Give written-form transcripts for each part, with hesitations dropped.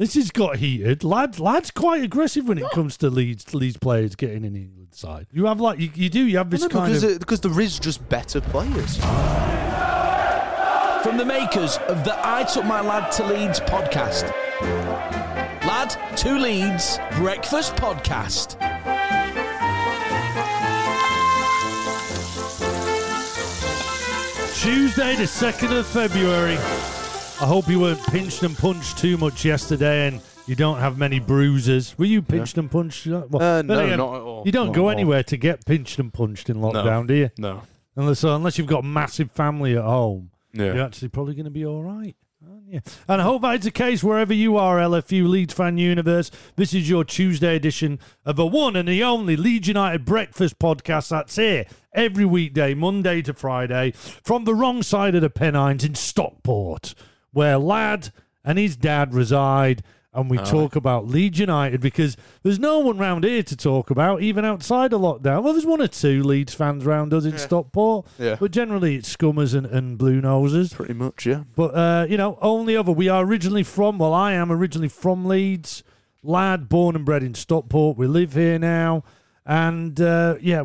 This has got heated. Lad's quite aggressive when it comes to Leeds players getting in the England side. You have like because there is just better players. From the makers of the I Took My Lad to Leeds podcast. Lad to Leeds Breakfast Podcast. Tuesday the 2nd of February. I hope you weren't pinched and punched too much yesterday and you don't have many bruises. Were you pinched and punched? Well, no, again, not at all. You don't not go anywhere to get pinched and punched in lockdown, do you? No. Unless you've got a massive family at home, you're actually probably going to be all right, aren't you? And I hope that is the case wherever you are, LFU Leeds Fan Universe. This is your Tuesday edition of the one and the only Leeds United Breakfast Podcast. That's here every weekday, Monday to Friday, from the wrong side of the Pennines in Stockport, where Lad and his dad reside, and we talk about Leeds United because there's no one round here to talk about, even outside of lockdown. Well, there's one or two Leeds fans round us in Stockport, but generally it's Scummers and Blue Nosers. Pretty much, yeah. But, only other. I am originally from Leeds. Lad, born and bred in Stockport. We live here now. And,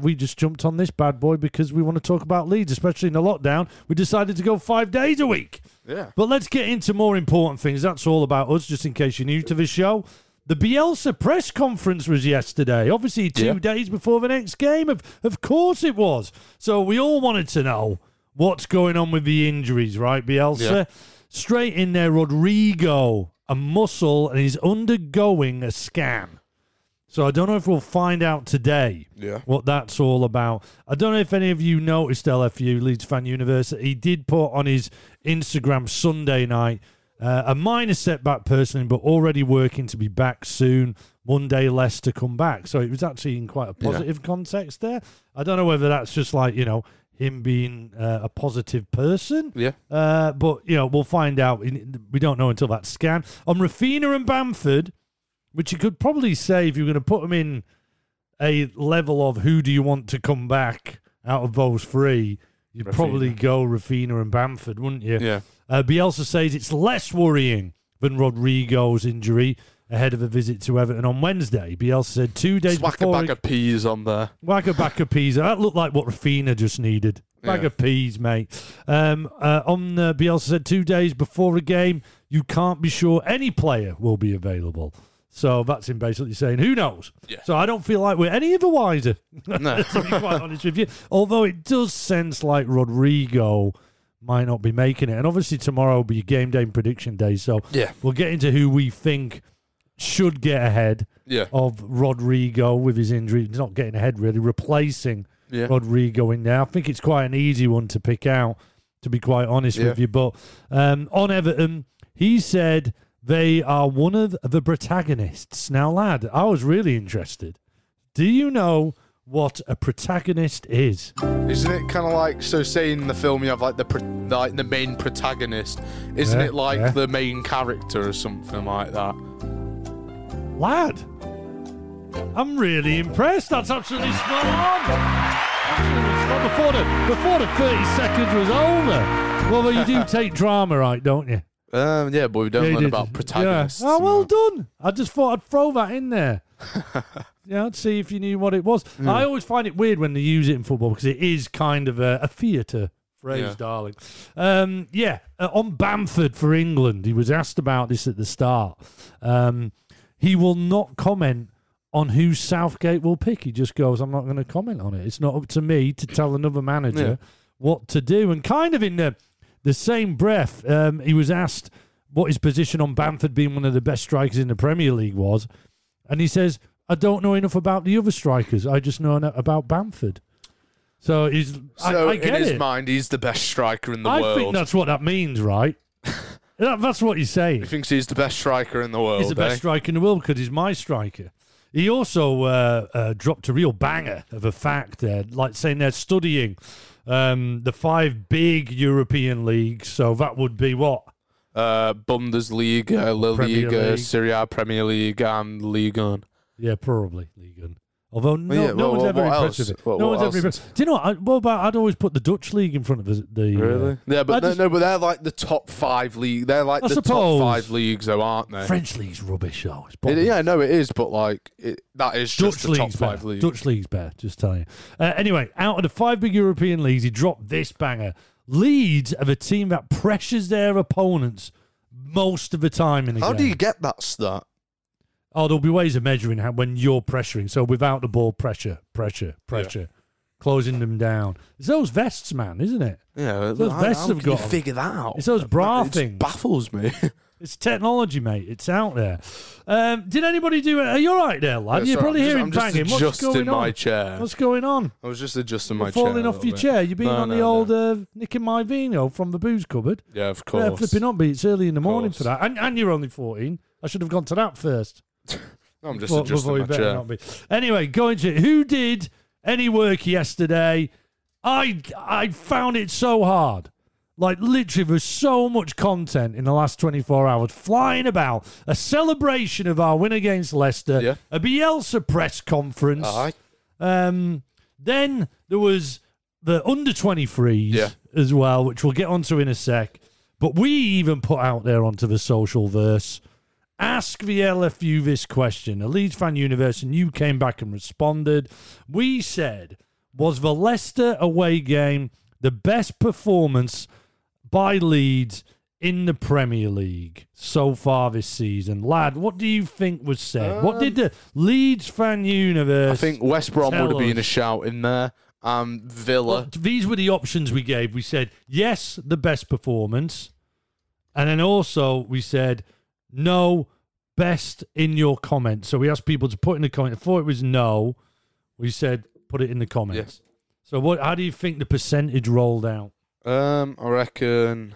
we just jumped on this bad boy because we want to talk about Leeds, especially in the lockdown. We decided to go 5 days a week. Yeah. But let's get into more important things. That's all about us, just in case you're new to the show. The Bielsa press conference was yesterday, obviously 2 days before the next game. Of course it was. So we all wanted to know what's going on with the injuries, right, Bielsa? Yeah. Straight in there, Rodrigo, a muscle, and he's undergoing a scan. So I don't know if we'll find out today what that's all about. I don't know if any of you noticed, LFU, Leeds Fan University, he did put on his Instagram Sunday night, a minor setback personally, but already working to be back soon. One day less to come back. So it was actually in quite a positive context there. I don't know whether that's just like, him being a positive person. Yeah. But, we'll find out. We don't know until that scan. On Rafinha and Bamford, which you could probably say if you're going to put them in a level of who do you want to come back out of those three, you'd probably go Rafinha and Bamford, wouldn't you? Yeah. Bielsa says it's less worrying than Rodrigo's injury ahead of a visit to Everton on Wednesday. Bielsa said 2 days before... Whack a bag of peas on there. Whack a bag of peas. That looked like what Rafinha just needed. Bag of peas, mate. Bielsa said 2 days before a game, you can't be sure any player will be available. So that's him basically saying, who knows? Yeah. So I don't feel like we're any the wiser, to be quite honest with you. Although it does sense like Rodrigo might not be making it. And obviously tomorrow will be game day and prediction day. So we'll get into who we think should get ahead of Rodrigo with his injury. He's not getting ahead, really, replacing Rodrigo in there. I think it's quite an easy one to pick out, to be quite honest with you. But on Everton, he said... They are one of the protagonists. Now, Lad, I was really interested. Do you know what a protagonist is? Isn't it kind of like, say in the film you have like the main protagonist. Isn't it like the main character or something like that? Lad, I'm really impressed. That's absolutely spot on. Before the 30 seconds was over. Well, you do take drama, right, don't you? But we don't learn about protagonists. Yeah. Oh, well done. I just thought I'd throw that in there. I'd see if you knew what it was. Yeah. I always find it weird when they use it in football because it is kind of a theatre phrase, darling. On Bamford for England, he was asked about this at the start. He will not comment on who Southgate will pick. He just goes, I'm not going to comment on it. It's not up to me to tell another manager what to do. And kind of in the same breath, he was asked what his position on Bamford being one of the best strikers in the Premier League was. And he says, I don't know enough about the other strikers. I just know about Bamford. So in his mind, he's the best striker in the world. I think that's what that means, right? That's what he's saying. He thinks he's the best striker in the world. He's the best striker in the world because he's my striker. He also dropped a real banger of a fact there, like saying they're studying the five big European leagues, so that would be what? Bundesliga, La Liga, Serie A, Premier League, and Ligue 1. Yeah, probably Ligue 1. Although no one's ever impressed. Do you know what? I'd always put the Dutch league in front of the really? Yeah, but but they're like the top five league. They're like top five leagues, though, aren't they? French league's rubbish, though. Yeah, I know it is, but like that is Dutch just the top five league. Dutch league's better, just telling you. Anyway, out of the five big European leagues, he dropped this banger. Leeds of a team that pressures their opponents most of the time in a game. How do you get that stat? Oh, there'll be ways of measuring how, when you're pressuring. So without the ball, pressure, yeah. Closing them down. It's those vests, man, isn't it? Yeah, it's those vests have got. Figure that out. It's those bra things. It baffles me. It's technology, mate. It's out there. Did anybody do it? Are you all right there, lad? Yeah, you're probably hearing banging. What's going on? What's going on? I was just adjusting my chair. Falling off your chair. You've been on the old Nick and my vino from the booze cupboard. Yeah, of course. Flipping up, but it's early in the morning for that. And you're only 14. I should have gone to that first. I'm just adjusting my chair. Anyway, going to who did any work yesterday? I found it so hard. Like, literally, there's so much content in the last 24 hours flying about. A celebration of our win against Leicester. Yeah. A Bielsa press conference. Then there was the under-23s as well, which we'll get onto in a sec. But we even put out there onto the social verse, ask the LFU this question. A Leeds Fan Universe, and you came back and responded. We said, was the Leicester away game the best performance by Leeds in the Premier League so far this season? Lad, what do you think was said? What did the Leeds Fan Universe tell us? I think West Brom would have been a shout in there. Villa. But these were the options we gave. We said, yes, the best performance. And then also we said, no, best in your comments. So we asked people to put in the comments. Before it was no, we said, put it in the comments. Yeah. So what? How do you think the percentage rolled out? I reckon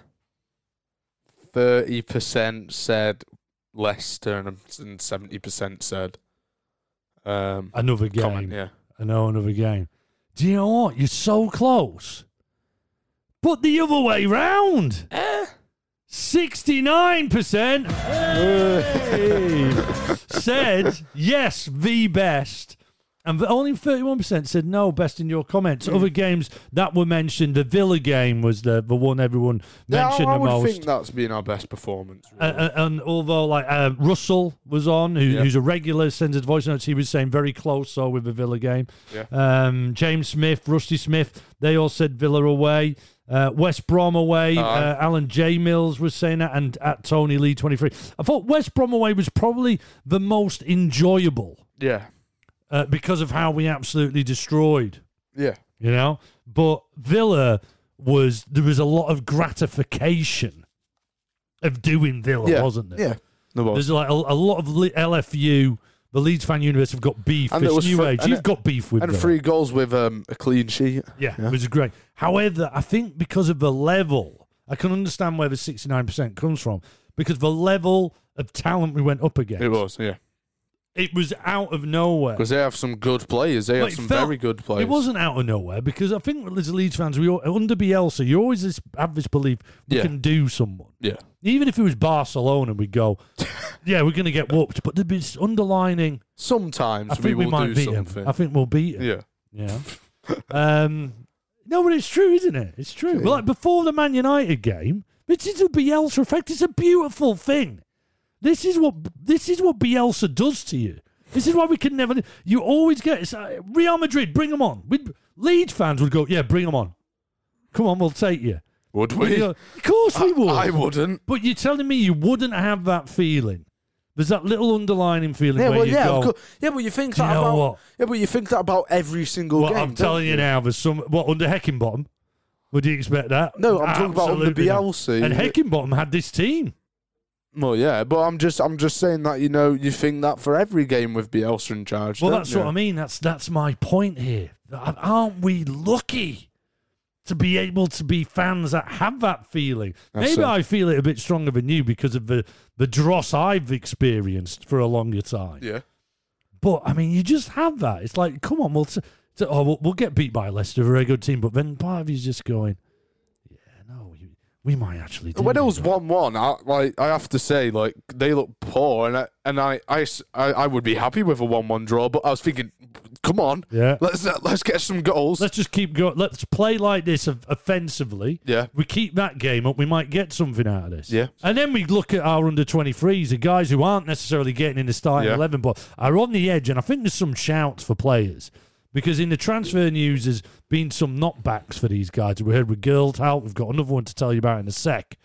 30% said Leicester and 70% said another game. Comment, yeah. I know, another game. Do you know what? You're so close. But the other way round. 69% said yes, the best. And only 31% said no, best in your comments. Other games that were mentioned, the Villa game was the one everyone mentioned the most. I would think that's been our best performance. Really. And although Russell was on, who's a regular, sends his voice notes, he was saying very close with the Villa game. Yeah. James Smith, Rusty Smith, they all said Villa away. West Brom away, Alan J. Mills was saying that, and at Tony Lee 23. I thought West Brom away was probably the most enjoyable. Yeah. Because of how we absolutely destroyed. Yeah. You know? But Villa there was a lot of gratification of doing Villa, wasn't there? Yeah. There was. There's like a lot of LFU, the Leeds Fan Universe have got beef. And it's New Age. You've got beef with Villa. 3 goals with a clean sheet. Yeah, it was great. However, I think because of the level, I can understand where the 69% comes from, because the level of talent we went up against. It was, yeah. It was out of nowhere. Because they have some good players. They have some very good players. It wasn't out of nowhere, because I think as Leeds fans, under Bielsa, you always have this belief we can do someone. Yeah. Even if it was Barcelona, we'd go, we're going to get whooped. But there'd be this underlining. Sometimes I think we might beat something. I think we'll beat him. Yeah. Yeah. No, but it's true, isn't it? It's true. Yeah. Well, before the Man United game, this is a Bielsa effect. It's a beautiful thing. This is what Bielsa does to you. This is why we can never. You always get Real Madrid. Bring them on. Leeds fans would go, yeah, bring them on. Come on, we'll take you. Would we? Go, of course we would. I wouldn't. But you're telling me you wouldn't have that feeling. There's that little underlining feeling where you go. But you think that about what? Yeah, but you think that about every single game. I'm telling you now, there's some under Heckingbottom. Would you expect that? No, I'm talking about under Bielsa. And Heckingbottom had this team. Well, yeah, but I'm just saying that, you know, you think that for every game with Bielsa in charge. Well, that's what I mean. That's my point here. Aren't we lucky to be able to be fans that have that feeling? Maybe I feel it a bit stronger than you because of the dross I've experienced for a longer time. Yeah. But, I mean, you just have that. It's like, come on, we'll get beat by Leicester, a very good team, but then part of you's just going, we might actually do. When it was 1-1, I have to say, like, they look poor, and I would be happy with a 1-1 draw, but I was thinking, come on. Yeah. Let's get some goals. Let's just keep going. Let's play like this offensively. Yeah. We keep that game up. We might get something out of this. Yeah. And then we look at our under-23s, the guys who aren't necessarily getting in the starting 11, but are on the edge. And I think there's some shouts for players. Because in the transfer news, there's been some knockbacks for these guys. We heard with Gelhardt. We've got another one to tell you about in a sec.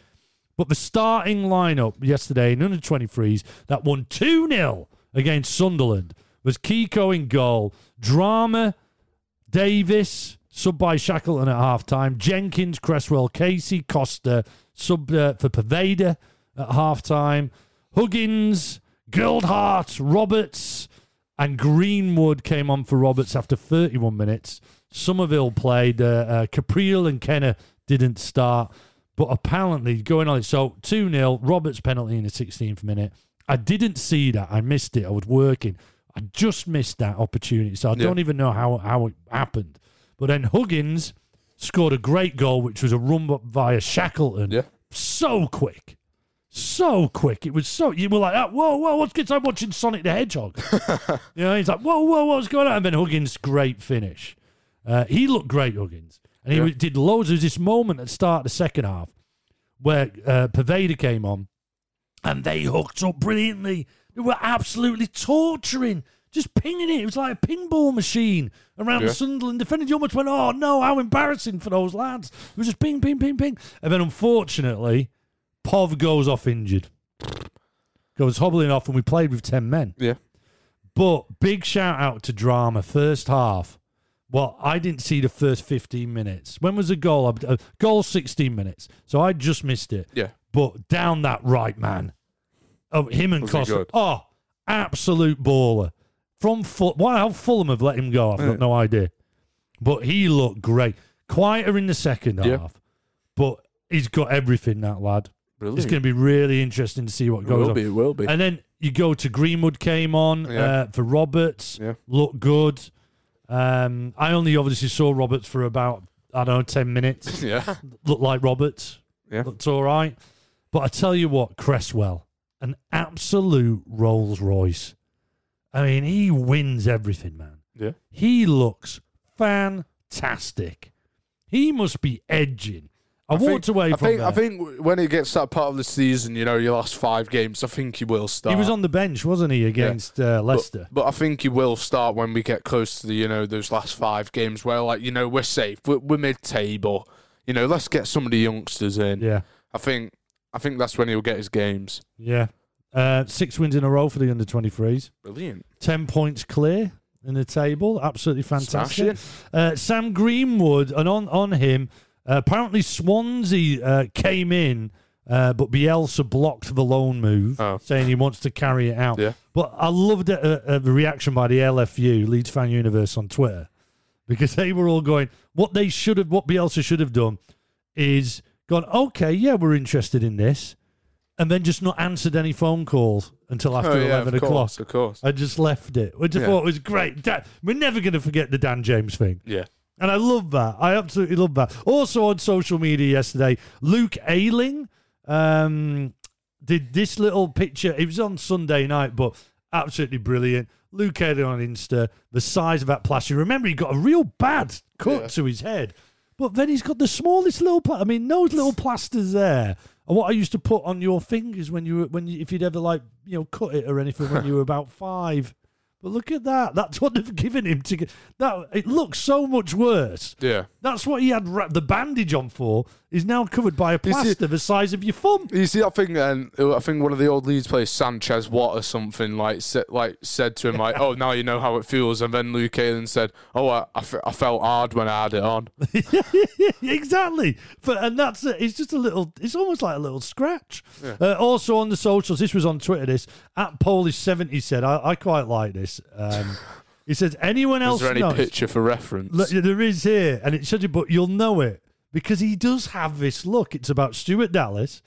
But the starting lineup yesterday in under-23s that won 2-0 against Sunderland was Kiko in goal, Drama, Davis, subbed by Shackleton at half-time, Jenkins, Cresswell, Casey, Costa, subbed for Poveda at half-time, Huggins, Gelhardt, Roberts, and Greenwood came on for Roberts after 31 minutes. Somerville played. Caprile and Kenner didn't start. But apparently, going on it, so 2-0, Roberts penalty in the 16th minute. I didn't see that. I missed it. I was working. I just missed that opportunity. So I don't even know how it happened. But then Huggins scored a great goal, which was a run up via Shackleton. Yeah. So quick. So quick. It was so... You were like, oh, whoa, whoa, what's good? I'm watching Sonic the Hedgehog. You know, he's like, whoa, whoa, what's going on? And then Huggins, great finish. He looked great, Huggins. And he did loads. There was this moment at the start of the second half where Poveda came on and they hooked up brilliantly. They were absolutely torturing, just pinging it. It was like a pinball machine around the Sunderland defenders. You almost went, oh, no, how embarrassing for those lads. It was just ping, ping, ping, ping. And then, unfortunately, Pov goes off injured. Goes hobbling off, and we played with 10 men. Yeah. But big shout-out to Drama, first half. Well, I didn't see the first 15 minutes. When was the goal? Goal 16 minutes. So I just missed it. Yeah. But down that right, man. Oh, him and Costa. Oh, absolute baller. From how Fulham have let him go, I've got no idea. But he looked great. Quieter in the second half. But he's got everything, that lad. Brilliant. It's going to be really interesting to see what goes on. It will be. And then you go to Greenwood came on for Roberts. Yeah. Looked good. I only obviously saw Roberts for about, 10 minutes. Yeah. Looked like Roberts. Yeah. Looked all right. But I tell you what, Cresswell, an absolute Rolls Royce. I mean, he wins everything, man. Yeah. He looks fantastic. He must be edging. I walked away from there. I think when it gets that part of the season, you know, your last five games, I think he will start. He was on the bench, wasn't he, against Leicester? But I think he will start when we get close to the, you know, those last five games where, like, you know, we're safe, we're mid-table, you know, let's get some of the youngsters in. Yeah, I think that's when he'll get his games. Yeah, 6 wins in a row for the under-23s. Brilliant. 10 points clear in the table, absolutely fantastic. Sam Greenwood, and on him. Apparently Swansea came in, but Bielsa blocked the loan move, saying he wants to carry it out. Yeah. But I loved the reaction by the LFU, Leeds Fan Universe, on Twitter, because they were all going, what Bielsa should have done is gone, okay, yeah, we're interested in this, and then just not answered any phone calls until after 11 o'clock. Of course. I just left it, which I thought was great. We're never going to forget the Dan James thing. Yeah. And I love that. I absolutely love that. Also on social media yesterday, Luke Ayling did this little picture. It was on Sunday night, but absolutely brilliant. Luke Ayling on Insta, the size of that plaster. Remember, he got a real bad cut to his head, but then he's got the smallest little those little plasters there are what I used to put on your fingers if you'd ever, like, you know, cut it or anything when you were about 5. But look at that. That's what they've given him to get. It looks so much worse. Yeah. That's what he had the bandage on for. Is now covered by a plaster the size of your thumb. You see that thing, and I think one of the old Leeds players, Sanchez Watt or something, said to him, like, oh, now you know how it feels. And then Luke Ayling said, oh, I felt hard when I had it on. Exactly. And that's it. It's just a little, it's almost like a little scratch. Yeah. Also on the socials, this was on Twitter, this, at Polish70 said, I quite like this. He says, anyone else know? Is there any picture for reference? Look, there is here, and it should be, but you'll know it because he does have this look. It's about Stuart Dallas,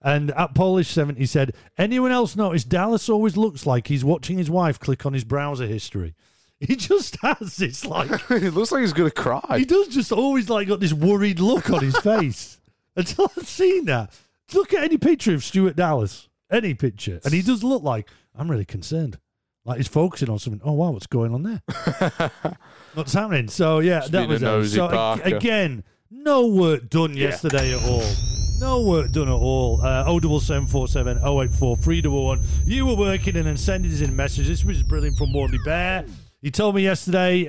and at Polish70 he said, anyone else notice Dallas always looks like he's watching his wife click on his browser history? He just has this, like... It looks like he's going to cry. He does just always, like, got this worried look on his face. Until I've seen that. Look at any picture of Stuart Dallas. Any picture. And he does look like, I'm really concerned. Like he's focusing on something. Oh, wow, what's going on there? What's happening? So, yeah, just that was it. So, again, no work done yesterday at all. No work done at all. 07747 084 311. You were working and then sending us in messages. This was brilliant from Wardley Bear. He told me yesterday,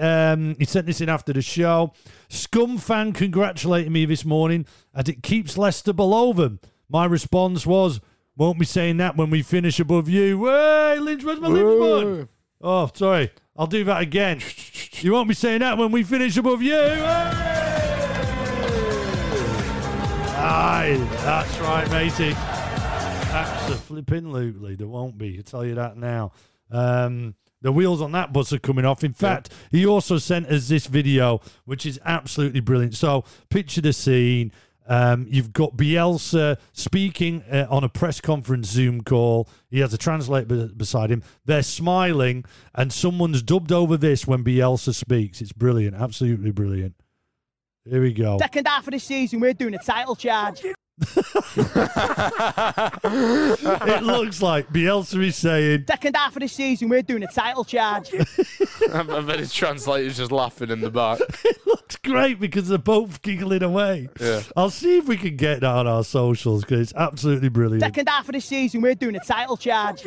he sent this in after the show. Scum fan congratulating me this morning as it keeps Leicester below them. My response was, won't be saying that when we finish above you. Hey, Lynch, where's my Lynch button? Oh, sorry. I'll do that again. You won't be saying that when we finish above you. Hey! Aye, that's right, matey. That's a flipping lootly. There won't be. I tell you that now. The wheels on that bus are coming off. In fact, he also sent us this video, which is absolutely brilliant. So picture the scene. You've got Bielsa speaking on a press conference Zoom call. He has a translator beside him. They're smiling, and someone's dubbed over this when Bielsa speaks. It's brilliant, absolutely brilliant. Here we go. Second half of the season, we're doing a title charge. It looks like Bielsa is saying, second half of the season, we're doing a title charge. I bet his translator's just laughing in the back. It looks great because they're both giggling away. Yeah. I'll see if we can get that on our socials because it's absolutely brilliant. Second half of the season, we're doing a title charge.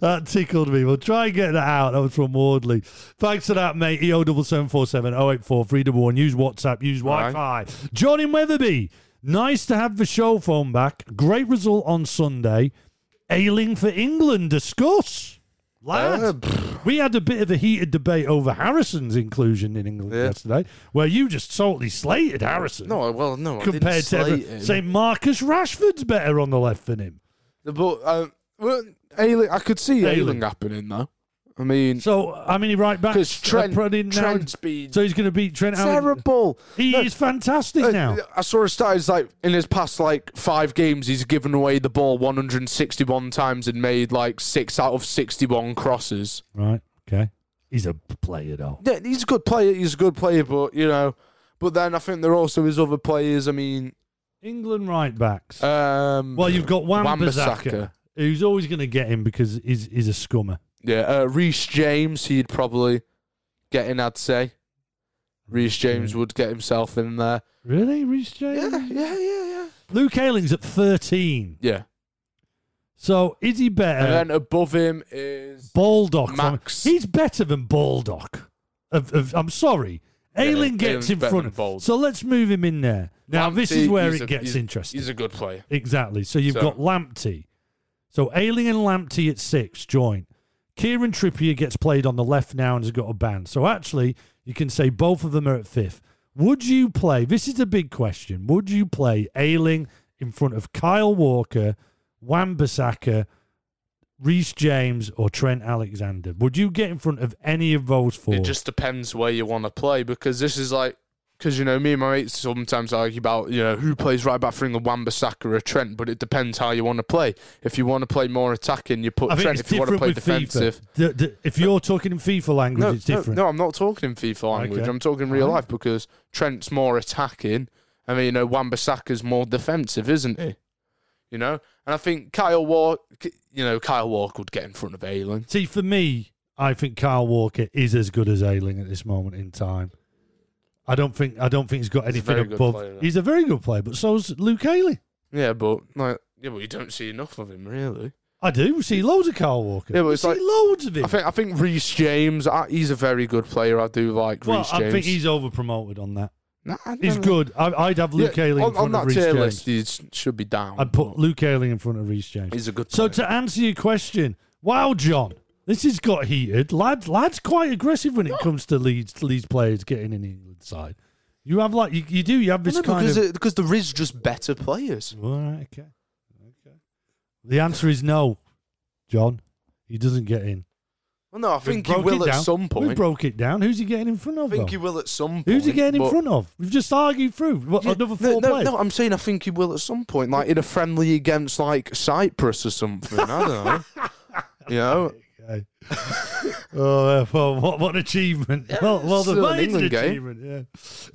That tickled me. We'll try and get that out. That was from Wardley. Thanks for that, mate. EO 7747 084 311. Use WhatsApp. Use Wi-Fi. Right. John in Wetherby. Nice to have the show phone back. Great result on Sunday. Ayling for England. Discuss. Lad. We had a bit of a heated debate over Harrison's inclusion in England yesterday, where you just totally slated Harrison. No, well, no. Compared to everyone, saying Marcus Rashford's better on the left than him. But, well, Ayling, I could see Ayling happening though. I mean, so I mean, he right back because Trent's been so he's going to beat Trent. Terrible. He is fantastic now. I saw a stat. He's like in his past like 5 games, he's given away the ball 161 times and made like 6 out of 61 crosses. Right. Okay. He's a player though. Yeah, he's a good player. He's a good player, but you know, but then I think there are also his other players. I mean, England right backs. Well, you've got Wan-Bissaka. Who's always going to get him because he's a scummer. Yeah, Reece James, he'd probably get in, I'd say. Reece James would get himself in there. Really? Reece James? Yeah. Luke Ayling's at 13. Yeah. So, is he better? And then above him is Baldock. Max. He's better than Baldock. I'm sorry. Ayling gets in front of him. So let's move him in there. Now, Lamptey, this is where it gets interesting. He's a good player. Exactly. So, you've got Lamptey. So Ayling and Lamptey at 6 joint. Kieran Trippier gets played on the left now and has got a ban. So actually, you can say both of them are at 5th. Would you play, this is a big question, would you play Ayling in front of Kyle Walker, Wan-Bissaka, Reece James or Trent Alexander? Would you get in front of any of those four? It just depends where you want to play because this is like, because, you know, me and my mates sometimes argue about, you know, who plays right back for England, Wan-Bissaka or Trent, but it depends how you want to play. If you want to play more attacking, you put Trent. If you want to play defensive. If you're talking in FIFA language, it's different. No, I'm not talking in FIFA language. Okay. I'm talking real life because Trent's more attacking. I mean, you know, Wan-Bissaka's more defensive, isn't he? You know? And I think Kyle Walker would get in front of Ayling. See, for me, I think Kyle Walker is as good as Ayling at this moment in time. I don't think he's got anything above. He's a very good player, but so's Luke Ayling. Yeah, but you don't see enough of him, really. I do. We see loads of Kyle Walker. Yeah, but it's like loads of him. I think Reece James. He's a very good player. I do like Reece James. I think he's overpromoted on that. Nah, he's good. I'd have Luke Ayling in front of Reece James. On that tier list, he should be down. I'd put Luke Ayling in front of Reece James. He's a good player. So to answer your question, wow, John. This has got heated. Lad's quite aggressive when it comes to Leeds players getting in the England side. You have because there is just better players. All right, okay. The answer is no, John. He doesn't get in. Well, no, I think he will at some point. We broke it down. Who's he getting in front of? I think he will at some point. Who's he getting in front of? We've just argued through another four players. No, I'm saying I think he will at some point, like in a friendly against like Cyprus or something. I don't know. You know. What an achievement. Well done. An England achievement, yeah.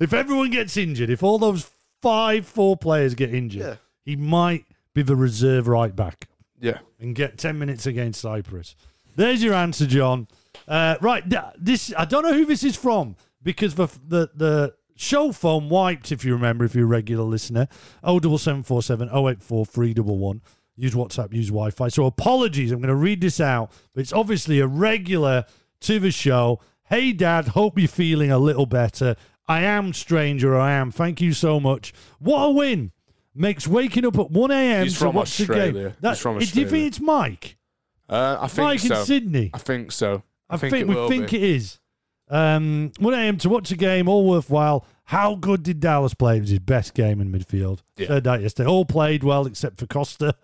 If everyone gets injured, if all those 4 players get injured, he might be the reserve right back. Yeah. And get 10 minutes against Cyprus. There's your answer, John. Right, this I don't know who this is from, because the show phone wiped, if you remember, if you're a regular listener. 07747 084 311. Use WhatsApp, use Wi-Fi. So apologies, I'm going to read this out. But it's obviously a regular to the show. Hey, Dad, hope you're feeling a little better. I am, stranger, I am. Thank you so much. What a win. Makes waking up at 1am to watch Australia. The game. He's from Australia. Do you think it's Mike? I think Mike so. Mike in Sydney? I think so. I think it is. 1am to watch a game, all worthwhile. How good did Dallas play? It was his best game in midfield. Yeah. Said that yesterday. All played well except for Costa.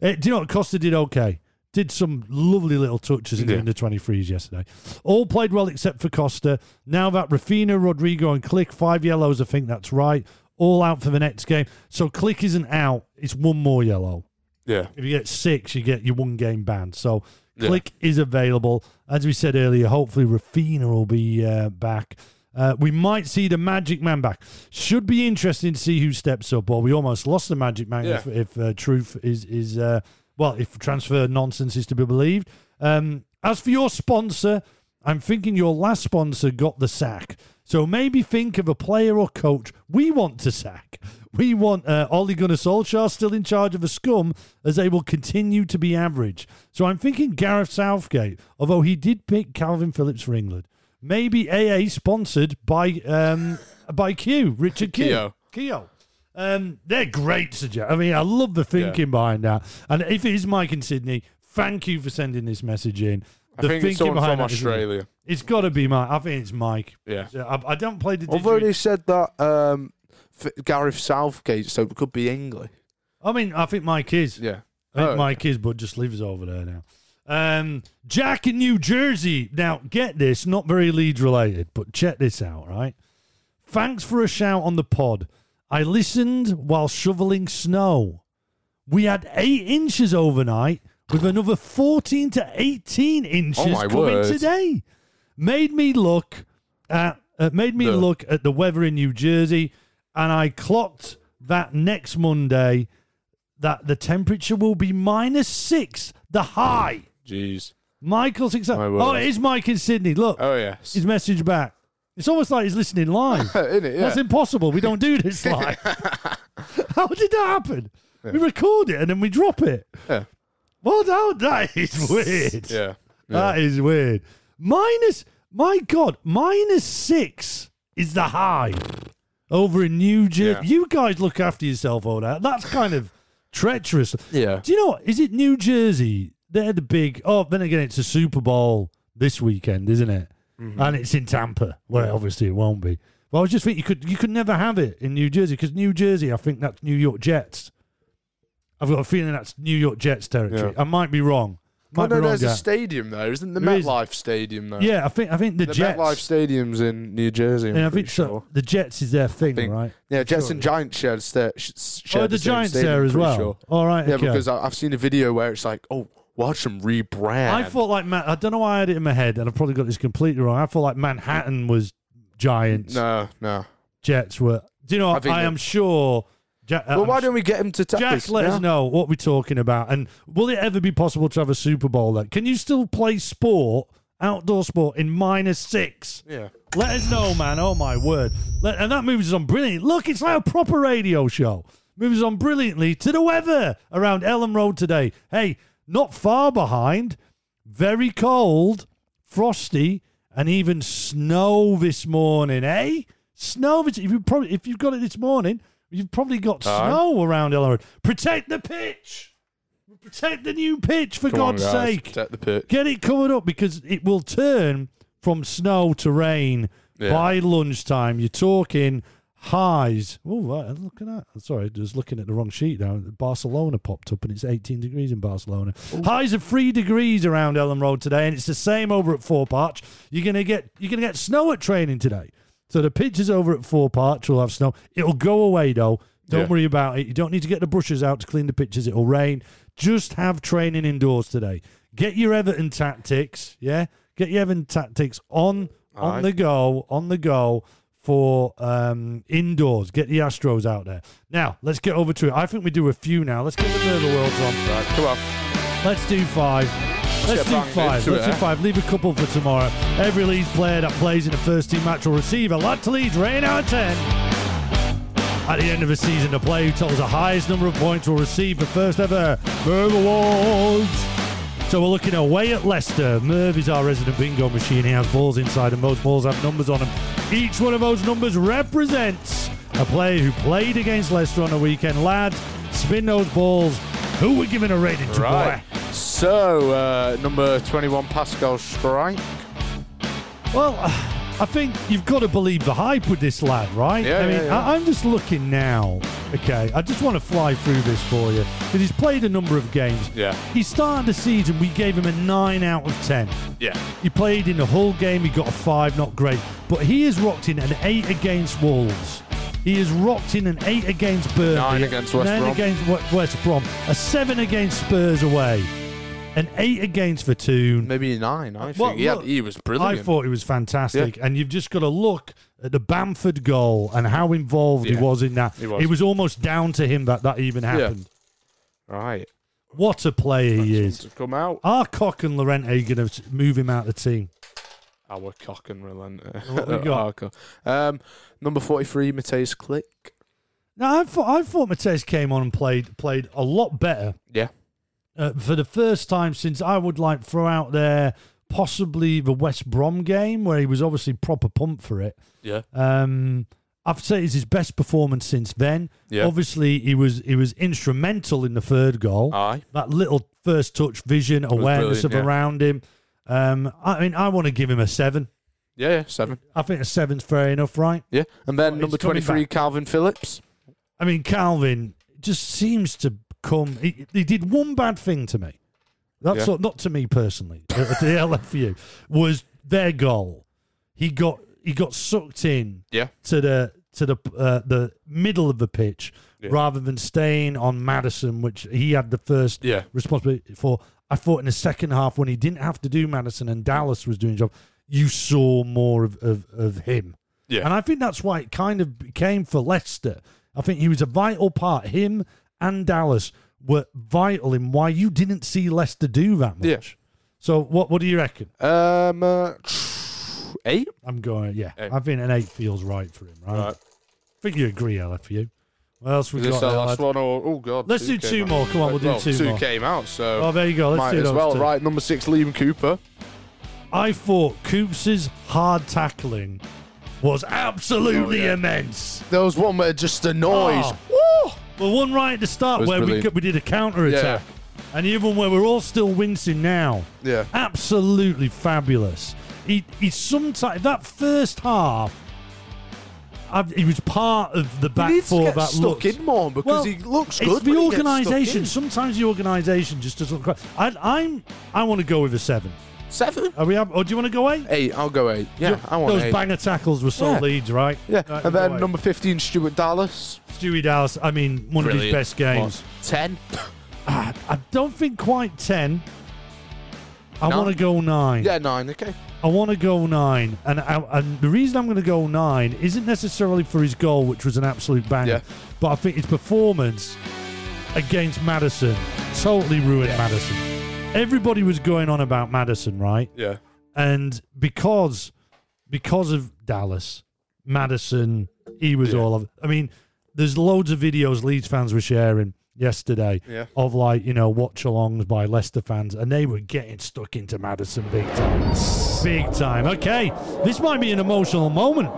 Do you know what? Costa did okay. Did some lovely little touches in the under-23s yesterday. All played well except for Costa. Now that Rafinha, Rodrigo and Klich, 5 yellows, I think that's right. All out for the next game. So Klich isn't out. It's one more yellow. Yeah. If you get 6, you get your one game ban. So Klich is available. As we said earlier, hopefully Rafinha will be back. We might see the Magic Man back. Should be interesting to see who steps up. Well, we almost lost the Magic Man if truth is well, if transfer nonsense is to be believed. As for your sponsor, I'm thinking your last sponsor got the sack. So maybe think of a player or coach we want to sack. We want Ole Gunnar Solskjaer still in charge of the scum, as they will continue to be average. So I'm thinking Gareth Southgate, although he did pick Calvin Phillips for England. Maybe AA sponsored by Q, Richard Q. Keogh. They're great suggestions. I mean, I love the thinking behind that. And if it is Mike in Sydney, thank you for sending this message in. The I think it's someone from Australia. It's got to be Mike. I think it's Mike. Yeah. I don't play the Although they said that Gareth Southgate, so it could be English. I mean, I think Mike is. Yeah. I think Mike is, but just lives over there now. Jack in New Jersey. Now, get this, not very Leeds related, but check this out, right? Thanks for a shout on the pod. I listened while shoveling snow. We had 8 inches overnight with another 14 to 18 inches coming today. Made me look at the weather in New Jersey, and I clocked that next Monday that the temperature will be -6, the high. Jeez. Michael's excited. Oh, it is Mike in Sydney. Look. Oh, yes. His message back. It's almost like he's listening live. Isn't it? Yeah. That's impossible. We don't do this live. How did that happen? Yeah. We record it and then we drop it. Yeah. Well, that is weird. Yeah. That is weird. -6 is the high over in New Jersey. Yeah. You guys look after yourself all that. That's kind of treacherous. Yeah. Do you know what? Is it New Jersey? They're the big... Oh, then again, it's a Super Bowl this weekend, isn't it? Mm-hmm. And it's in Tampa, where obviously it won't be. But I was just thinking, you could never have it in New Jersey, because New Jersey, I think that's New York Jets. I've got a feeling that's New York Jets territory. Yeah. I might be wrong. There's a stadium though, isn't there? MetLife Stadium though. Yeah, I think the Jets. MetLife Stadium's in New Jersey. I'm sure. The Jets is their thing, right? Yeah, Jets and Giants share the Giants stadium, there as well. Sure. All right. Yeah, okay. Because I've seen a video where it's like, oh, watch them rebrand. I thought like I don't know why I had it in my head, and I've probably got this completely wrong. I thought like Manhattan was Giants. No. Jets were. Do you know? I am sure. Well, why don't we get him to tap Jack, this? Jack, let us know what we're talking about. And will it ever be possible to have a Super Bowl then? Can you still play sport, outdoor sport, in -6? Yeah. Let us know, man. Oh, my word. And that moves us on brilliantly. Look, it's like a proper radio show. Moves on brilliantly to the weather around Elm Road today. Hey, not far behind. Very cold, frosty, and even snow this morning, eh? Snow. If you've got it this morning... You've probably got snow around Elm Road. Protect the pitch. Protect the new pitch, for God's sake. Protect the pitch. Get it covered up, because it will turn from snow to rain by lunchtime. You're talking highs. Oh, right, look at that. Sorry, I was looking at the wrong sheet now. Barcelona popped up, and it's 18 degrees in Barcelona. Ooh. Highs of 3 degrees around Elm Road today, and it's the same over at Thorpe Arch. You're gonna get snow at training today. So the pitch is over at Thorpe Arch. We'll have snow. It'll go away, though. Don't worry about it. You don't need to get the brushes out to clean the pitches. It'll rain. Just have training indoors today. Get your Everton tactics, on the go. for indoors. Get the Astros out there. Now, let's get over to it. I think we do a few now. Let's get the Nerva Worlds on. Right, come on. Let's do five. Let's do five. Leave a couple for tomorrow. Every Leeds player that plays in a first-team match will receive a lot to Leeds rating out of 10. At the end of the season, the player who totals the highest number of points will receive the first-ever Merv Awards. So we're looking away at Leicester. Merv is our resident bingo machine. He has balls inside, and most balls have numbers on them. Each one of those numbers represents a player who played against Leicester on the weekend. Lads, spin those balls. Who we're giving a rating to, right. Boy? So, number 21, Pascal Struijk. Well, I think you've got to believe the hype with this lad, right? Yeah. I'm just looking now, okay? I just want to fly through this for you, because he's played a number of games. Yeah. He started the season, we gave him a 9 out of 10. Yeah. He played in the whole game, he got a 5, not great. But he has rocked in an 8 against Wolves. He has rocked in an 8 against Burnley. 9 against West Brom. 9 against West Brom. A 7 against Spurs away. An 8 against Vitoon. Maybe a 9, I think. Well, he was brilliant. I thought he was fantastic. Yeah. And you've just got to look at the Bamford goal and how involved he was in that. It was almost down to him that even happened. Yeah. Right. What a player he is. To come out. Are Koch and Llorente going to move him out of the team? Our Koch and Llorente. What we got? Number 43, Mateusz Klich. No, I thought Mateusz came on and played a lot better. Yeah. For the first time since, I would like throw out there possibly the West Brom game where he was obviously proper pumped for it. Yeah. I'd say it's his best performance since then. Yeah. Obviously, he was instrumental in the third goal. Aye. That little first touch vision, awareness of around him. I want to give him a 7. Yeah, 7. I think a 7's fair enough, right? Yeah. And then number 23, Calvin Phillips. I mean, Calvin just seems to... He did one bad thing to me. That's not to me personally. The LFU was their goal. He got sucked in to the middle of the pitch rather than staying on Madison, which he had the first responsibility for. I thought in the second half when he didn't have to do Madison and Dallas was doing the job, you saw more of him. Yeah. And I think that's why it kind of became for Leicester. I think he was a vital part. Him and Dallas were vital in why you didn't see Leicester do that much. Yeah. So what do you reckon? 8? I'm going, eight. I think an 8 feels right for him, right? I think you agree, LFU. What else we got? Is this last one or... Oh, God. Let's do two more. Come on, we'll do two more. Two came out, so... Oh, there you go. Let's do those two. Right, number 6, Liam Cooper. I thought Coops' hard tackling was absolutely immense. There was one where just the noise... Oh. Well, one right at the start where we did a counter-attack and the other one where we're all still wincing now. Yeah. Absolutely fabulous. He sometimes... That first half, he was part of the back four that stuck looks... in more because he looks good. It's the organisation. Sometimes the organisation just doesn't... I want to go with a 7. 7? Or do you want to go 8? 8. I'll go 8. Yeah, I want those 8. Those banger tackles were so leads, right? Yeah. Right, and then number 15, Stuart Dallas. Stewie Dallas, I mean, one of his best games. 10? I don't think quite 10. I want to go 9. Yeah, 9, okay. I want to go 9. And the reason I'm going to go 9 isn't necessarily for his goal, which was an absolute banger, but I think his performance against Madison totally ruined Madison. Everybody was going on about Madison, right? Yeah. And because of Dallas, Madison, he was all of... I mean... There's loads of videos Leeds fans were sharing yesterday of watch-alongs by Leicester fans, and they were getting stuck into Madison big time. Big time. Okay, this might be an emotional moment.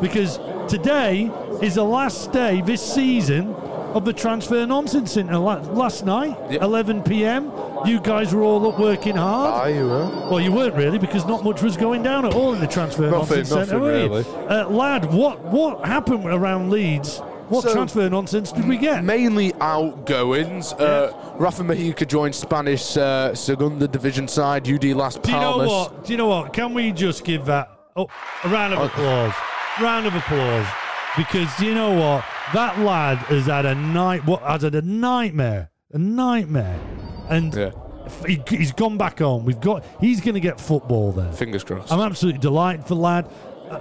Because today is the last day this season of the Transfer Nonsense Centre. Last night, 11 p.m, you guys were all up working hard. You were. Well, you weren't really, because not much was going down at all in the Transfer Nonsense Centre, were you? Really. Lad, what happened around Leeds? What transfer nonsense did we get? Mainly outgoings. Rafa Mahika joined Spanish Segunda Division side, UD Las Palmas. Do you know what? Can we just give that a round of applause? Round of applause. Because do you know what? That lad has had a nightmare. And He's gone back home. He's going to get football there. Fingers crossed. I'm absolutely delighted for the lad.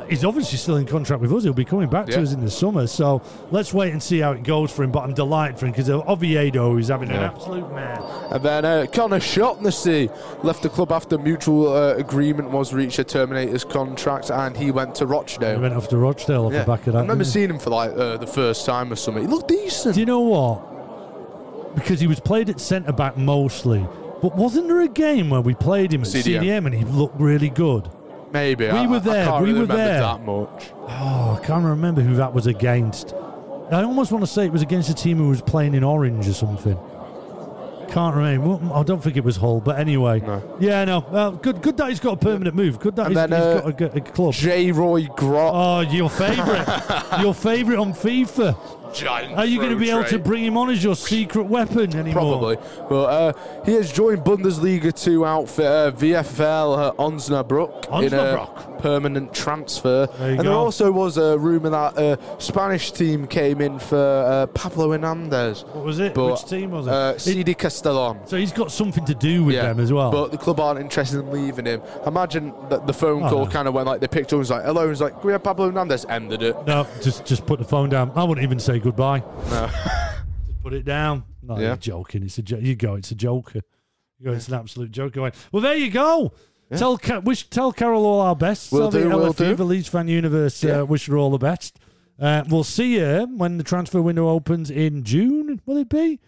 He's obviously still in contract with us. He'll be coming back to us in the summer. So let's wait and see how it goes for him. But I'm delighted for him because Oviedo is having an absolute man. And then Connor Shotnessy left the club after mutual agreement was reached to terminate his contract, and he went to Rochdale. He went off to Rochdale off the back of that. I remember seeing him for like the first time or something. He looked decent. Do you know what? Because he was played at centre-back mostly. But wasn't there a game where we played him at CDM and he looked really good? Maybe. I can't really remember that much. Oh, I can't remember who that was against. I almost want to say it was against a team who was playing in orange or something. Can't remember. I don't think it was Hull, but anyway. No. Yeah, no. Good that he's got a permanent move. Good that he's got a club. J. Roy Grott. Oh, your favourite. Your favourite on FIFA. Giant. Are you going to be able to bring him on as your secret weapon anymore? Probably. But he has joined Bundesliga 2 outfit VfL Osnabrück in a permanent transfer. There also was a rumour that a Spanish team came in for Pablo Hernandez. What was it? Which team was it? CD Castellón. So he's got something to do with them as well. But the club aren't interested in leaving him. Imagine that the phone call kind of went like they picked up and was like, hello, and was like, can we have Pablo Hernandez? Ended it. No, just put the phone down. I wouldn't even say goodbye. No. Just put it down. No, you're joking. It's a joker. You go, it's an absolute joker. Well, there you go. Yeah. Tell Carol all our best. We'll do. The Leeds Fan Universe wish her all the best. We'll see her when the transfer window opens in June. Will it be?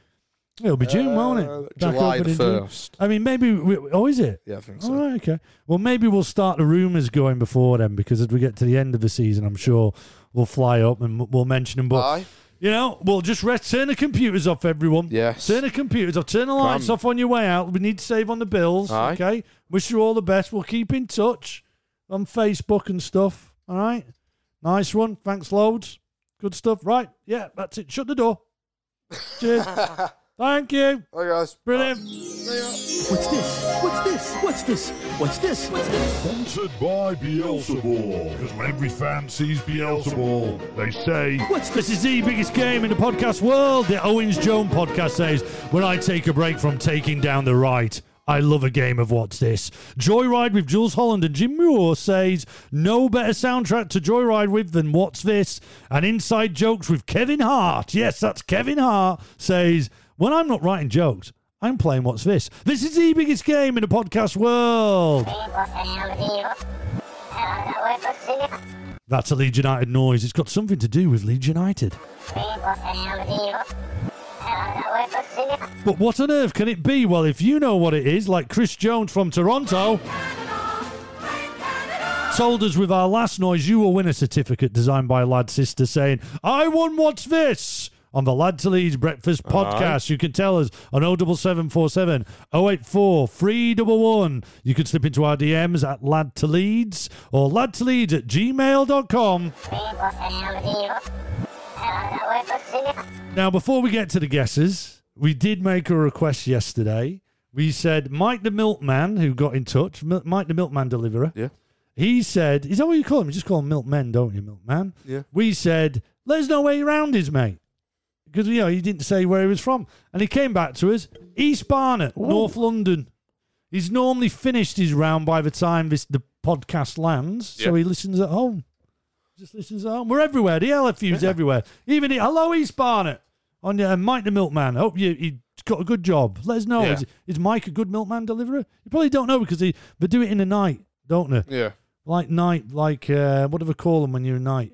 It'll be June, won't it? July the 1st. I mean, maybe... is it? Yeah, I think so. All right, okay. Well, maybe we'll start the rumours going before then, because as we get to the end of the season, I'm sure we'll fly up and we'll mention them. But, you know, we'll just turn the computers off, everyone. Yes. Turn the computers off. Turn the lights off on your way out. We need to save on the bills, okay? Wish you all the best. We'll keep in touch on Facebook and stuff, all right? Nice one. Thanks loads. Good stuff. Right, yeah, that's it. Shut the door. Cheers. Thank you. Hi guys. Brilliant. What's this? What's this? What's this? What's this? What's this? Sponsored by Beelzeball. Because when every fan sees Beelzeball, they say, what's this? This is the biggest game in the podcast world. The Owens Jones podcast says, when I take a break from taking down the right, I love a game of What's This. Joyride with Jules Holland and Jim Moore says, no better soundtrack to Joyride with than What's This. And Inside Jokes with Kevin Hart. Yes, that's Kevin Hart, says, when I'm not writing jokes, I'm playing What's This. This is the biggest game in the podcast world. That's a Leeds United noise. It's got something to do with Leeds United. But what on earth can it be? Well, if you know what it is, like Chris Jones from Toronto told us with our last noise, you will win a certificate designed by Lad Sister saying, I won What's This on the Lad to Leeds Breakfast podcast. You can tell us on 07747 084 311. You can slip into our DMs at Lad to Leeds or ladtoleeds@gmail.com. Now, before we get to the guesses, we did make a request yesterday. We said Mike the Milkman, who got in touch, Mike the Milkman Deliverer. Yeah. He said, is that what you call him? You just call him Milkmen, don't you, Milkman? Yeah. We said, let us know where your round is, mate. Because, you know, he didn't say where he was from. And he came back to us, East Barnet, North London. He's normally finished his round by the time the podcast lands, so he listens at home. Just listens at home. We're everywhere. The LFU's everywhere. Even hello, East Barnet. On Mike the Milkman. Hope you got a good job. Let us know. Is Mike a good Milkman deliverer? You probably don't know because they do it in the night, don't they? Yeah. Like night, like what do they call them when you're a night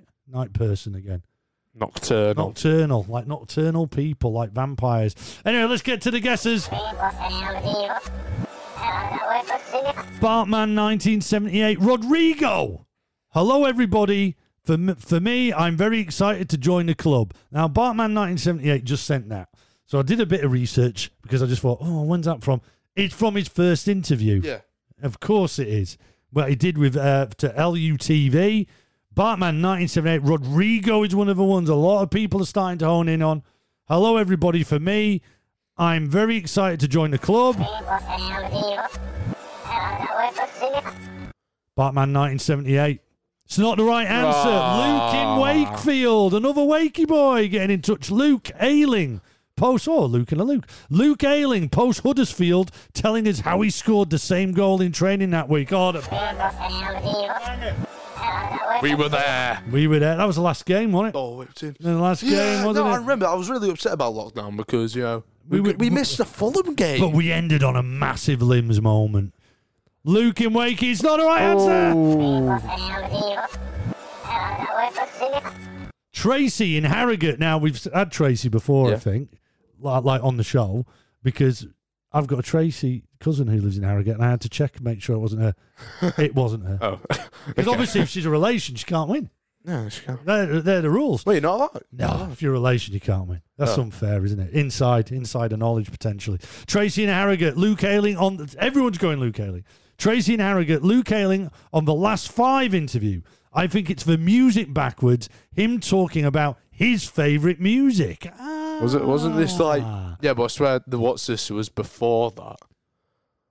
person again? Nocturnal, like nocturnal people, like vampires. Anyway, let's get to the guesses. Bartman 1978, Rodrigo. Hello, everybody. For me, I'm very excited to join the club. Now, Bartman 1978 just sent that. So I did a bit of research because I just thought, when's that from? It's from his first interview. Yeah. Of course it is. Well, he did with to LUTV. Bartman 1978, Rodrigo is one of the ones a lot of people are starting to hone in on. Hello, everybody. For me, I'm very excited to join the club. Bartman 1978. It's not the right answer. Luke in Wakefield, another Wakey boy getting in touch. Luke Ayling. post, oh, Luke and a Luke. Luke Ayling, post Huddersfield, telling us how he scored the same goal in training that week. Oh, We were there. That was the last game, wasn't it? Oh, whipped in. The last game, wasn't it? I remember. I was really upset about lockdown because, you know, we missed the Fulham game. But we ended on a massive limbs moment. Luke in Wakey, it's not the right answer. Tracy in Harrogate. Now, we've had Tracy before, I think, like on the show, because I've got a Tracy cousin who lives in Harrogate, and I had to check and make sure it wasn't her. It wasn't her. Oh. Because obviously, if she's a relation, she can't win. No, she can't. They're the rules. Well, you're not allowed. No, if you're a relation, you can't win. That's unfair, isn't it? Inside of knowledge, potentially. Tracy in Harrogate, Luke Ayling on... everyone's going Luke Ayling. Tracy in Harrogate, Luke Ayling on the last five interview. I think it's the music backwards, him talking about his favourite music. Wasn't this like... Yeah, but I swear the What's This was before that.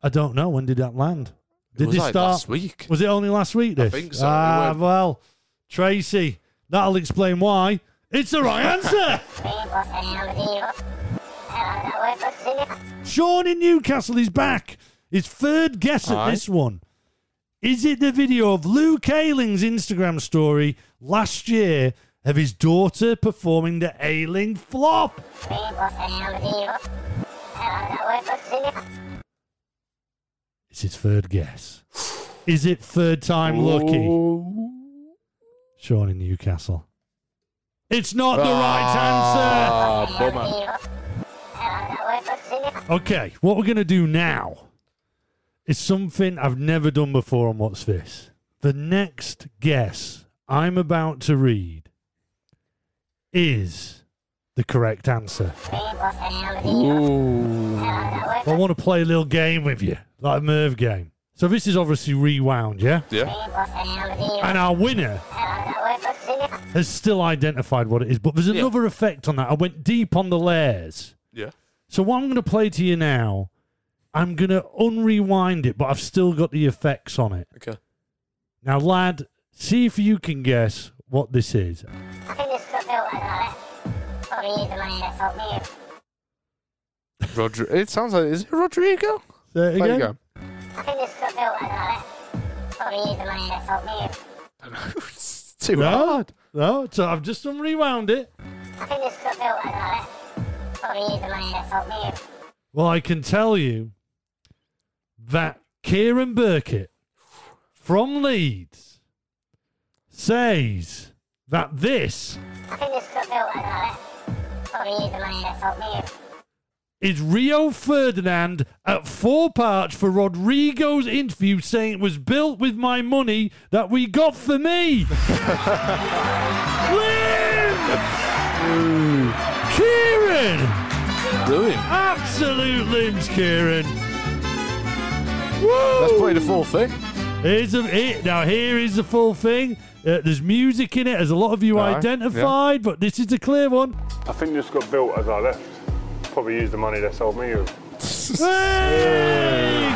I don't know. When did that land? Did this like start last week? Was it only last week? This? I think so. Well, Tracy, that'll explain why it's the right answer. Sean in Newcastle is back. His third guess at this one. Is it the video of Luke Ayling's Instagram story last year of his daughter performing the Ayling flop? It's his third guess. Is it third time lucky? Sean in Newcastle. It's not the right answer. Bummer. Okay, what we're going to do now is something I've never done before on What's This. The next guess I'm about to read is the correct answer. I want to play a little game with you. Like a Merv game. So this is obviously rewound, yeah? Yeah. And our winner has still identified what it is. But there's another effect on that. I went deep on the layers. Yeah. So what I'm going to play to you now, I'm going to unrewind it, but I've still got the effects on it. Okay. Now, lad, see if you can guess what this is. I think this is Rodrigo. It sounds like, is it Rodrigo? There you go. I think this got built like that. Probably the money that's helped me. I don't know. It's too hard. No, so I've just unrewound it. I think this got built like that. Probably the money that's helped me. Well, I can tell you that Kieran Burkett from Leeds says that this... I think this got built like that. Probably the money that's helped me. Is Rio Ferdinand at Four Parts for Rodrigo's interview saying it was built with my money that we got for me. Limbs! Kieran! Brilliant. Absolute limbs, Kieran. Woo! That's probably the full thing. Now, here is the full thing. There's music in it, as a lot of you identified, but this is the clear one. I think this got built as I left. Probably use the money that's sold me. Hey,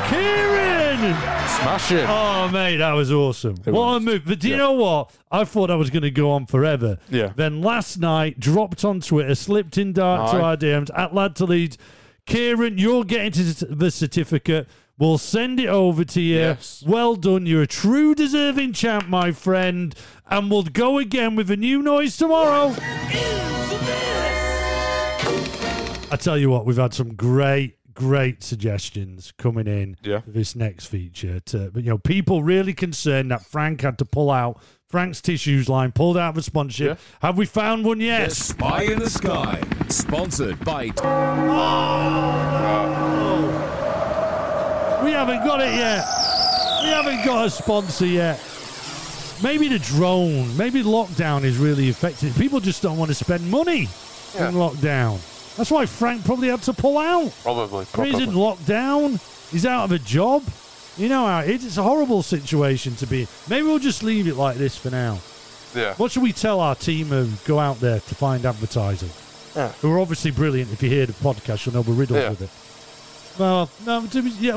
Kieran! Smash it. Oh, mate, that was awesome. What a move. But do you know what? I thought I was going to go on forever. Yeah. Then last night, dropped on Twitter, slipped in dark to our DMs, at Lad to Leeds. Kieran, you're getting to the certificate. We'll send it over to you. Yes. Well done. You're a true deserving champ, my friend. And we'll go again with a new noise tomorrow. I tell you what, we've had some great suggestions coming in for this next feature. But, you know, people really concerned that Frank had to pull out. Frank's Tissues line pulled out of a sponsorship. Yeah. Have we found one yet? The Spy in the Sky, sponsored by... Oh! We haven't got it yet. We haven't got a sponsor yet. Maybe the drone, maybe lockdown is really effective. People just don't want to spend money in lockdown. That's why Frank probably had to pull out. Probably. He's in lockdown. He's out of a job. You know how it is. It's a horrible situation to be in. Maybe we'll just leave it like this for now. Yeah. What should we tell our team who go out there to find advertising? Yeah. Who are obviously brilliant. If you hear the podcast, you'll know we're riddled with it. Well,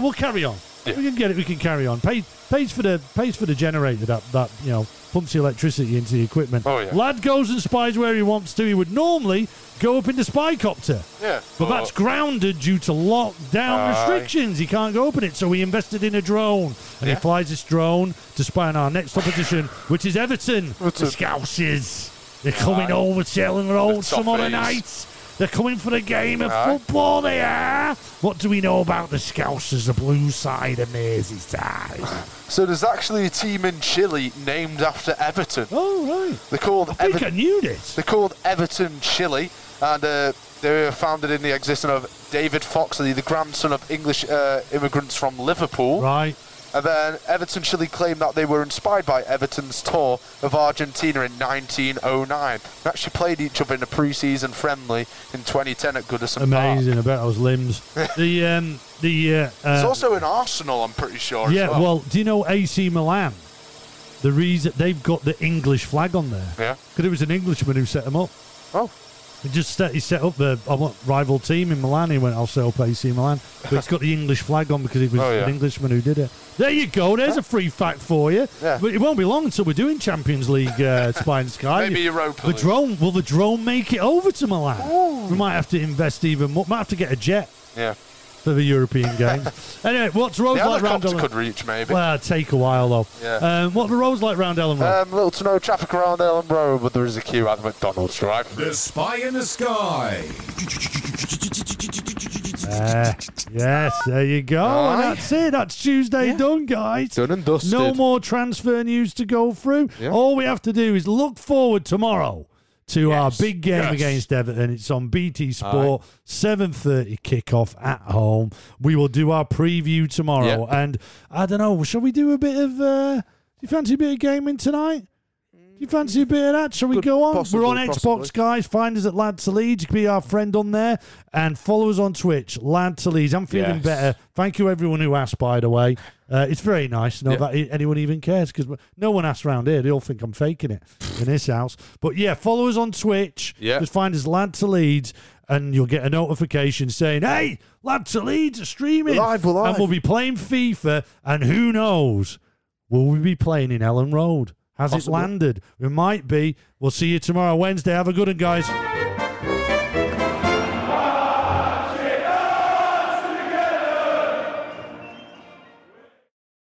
we'll carry on. Yeah. We can get it. We can carry on. Pays for the generator that you know pumps the electricity into the equipment. Oh, yeah. Lad goes and spies where he wants to. He would normally go up in the spy copter. Yeah. But that's grounded due to lockdown restrictions. He can't go up in it. So he invested in a drone, and he flies this drone to spy on our next opposition, which is Everton. The Scousers. They're coming over Chilling Road tomorrow night. They're coming for a game of football, they are. What do we know about the Scousers, the blue side of Merseyside? So there's actually a team in Chile named after Everton. Oh, right. They're called I think I knew this. They're called Everton Chile, and they were founded in the existence of David Foxley, the grandson of English immigrants from Liverpool. Right. And then Everton Chile claimed that they were inspired by Everton's tour of Argentina in 1909. They actually played each other in a pre-season friendly in 2010 at Goodison Park. Amazing, I bet those limbs. There's also an Arsenal, I'm pretty sure. Yeah, well, do you know AC Milan? The reason they've got the English flag on there. Yeah. Because it was an Englishman who set them up. Oh. He set up the rival team in Milan. He went, I'll set up AC Milan. But it's got the English flag on because it was an Englishman who did it. There you go. There's a free fact for you. Yeah. But it won't be long until we're doing Champions League Spy and Sky. Maybe Europa League. Will the drone make it over to Milan? Ooh. We might have to invest even more. Might have to get a jet. Yeah. For the European games. Anyway, what's roads like round Ellen? Could reach maybe. Well, take a while though. Yeah. What are roads like round Ellen Road? Little to no traffic around Ellen Road, but there is a queue at the McDonald's drive. The Spy in the Sky. Yes, there you go. Right. And that's it. That's Tuesday done, guys. Done and dusted. No more transfer news to go through. Yeah. All we have to do is look forward tomorrow to our big game against Everton. It's on BT Sport, 7:30 kickoff at home. We will do our preview tomorrow. Yeah. And I don't know, shall we do a bit of... do you fancy a bit of gaming tonight? Do you fancy a bit of that? Shall we go on? We're on Xbox, guys. Find us at Lad to Leeds. You can be our friend on there. And follow us on Twitch, Lad to Leeds. I'm feeling better. Thank you, everyone who asked, by the way. It's very nice to know that anyone even cares, because no one asks around here. They all think I'm faking it in this house. But yeah, follow us on Twitch. Yeah. Just find us Lad to Leeds, and you'll get a notification saying, hey, Lad to Leeds are streaming. We're live. And we'll be playing FIFA, and who knows, will we be playing in Ellen Road? Has it landed? We might be. We'll see you tomorrow, Wednesday. Have a good one, guys.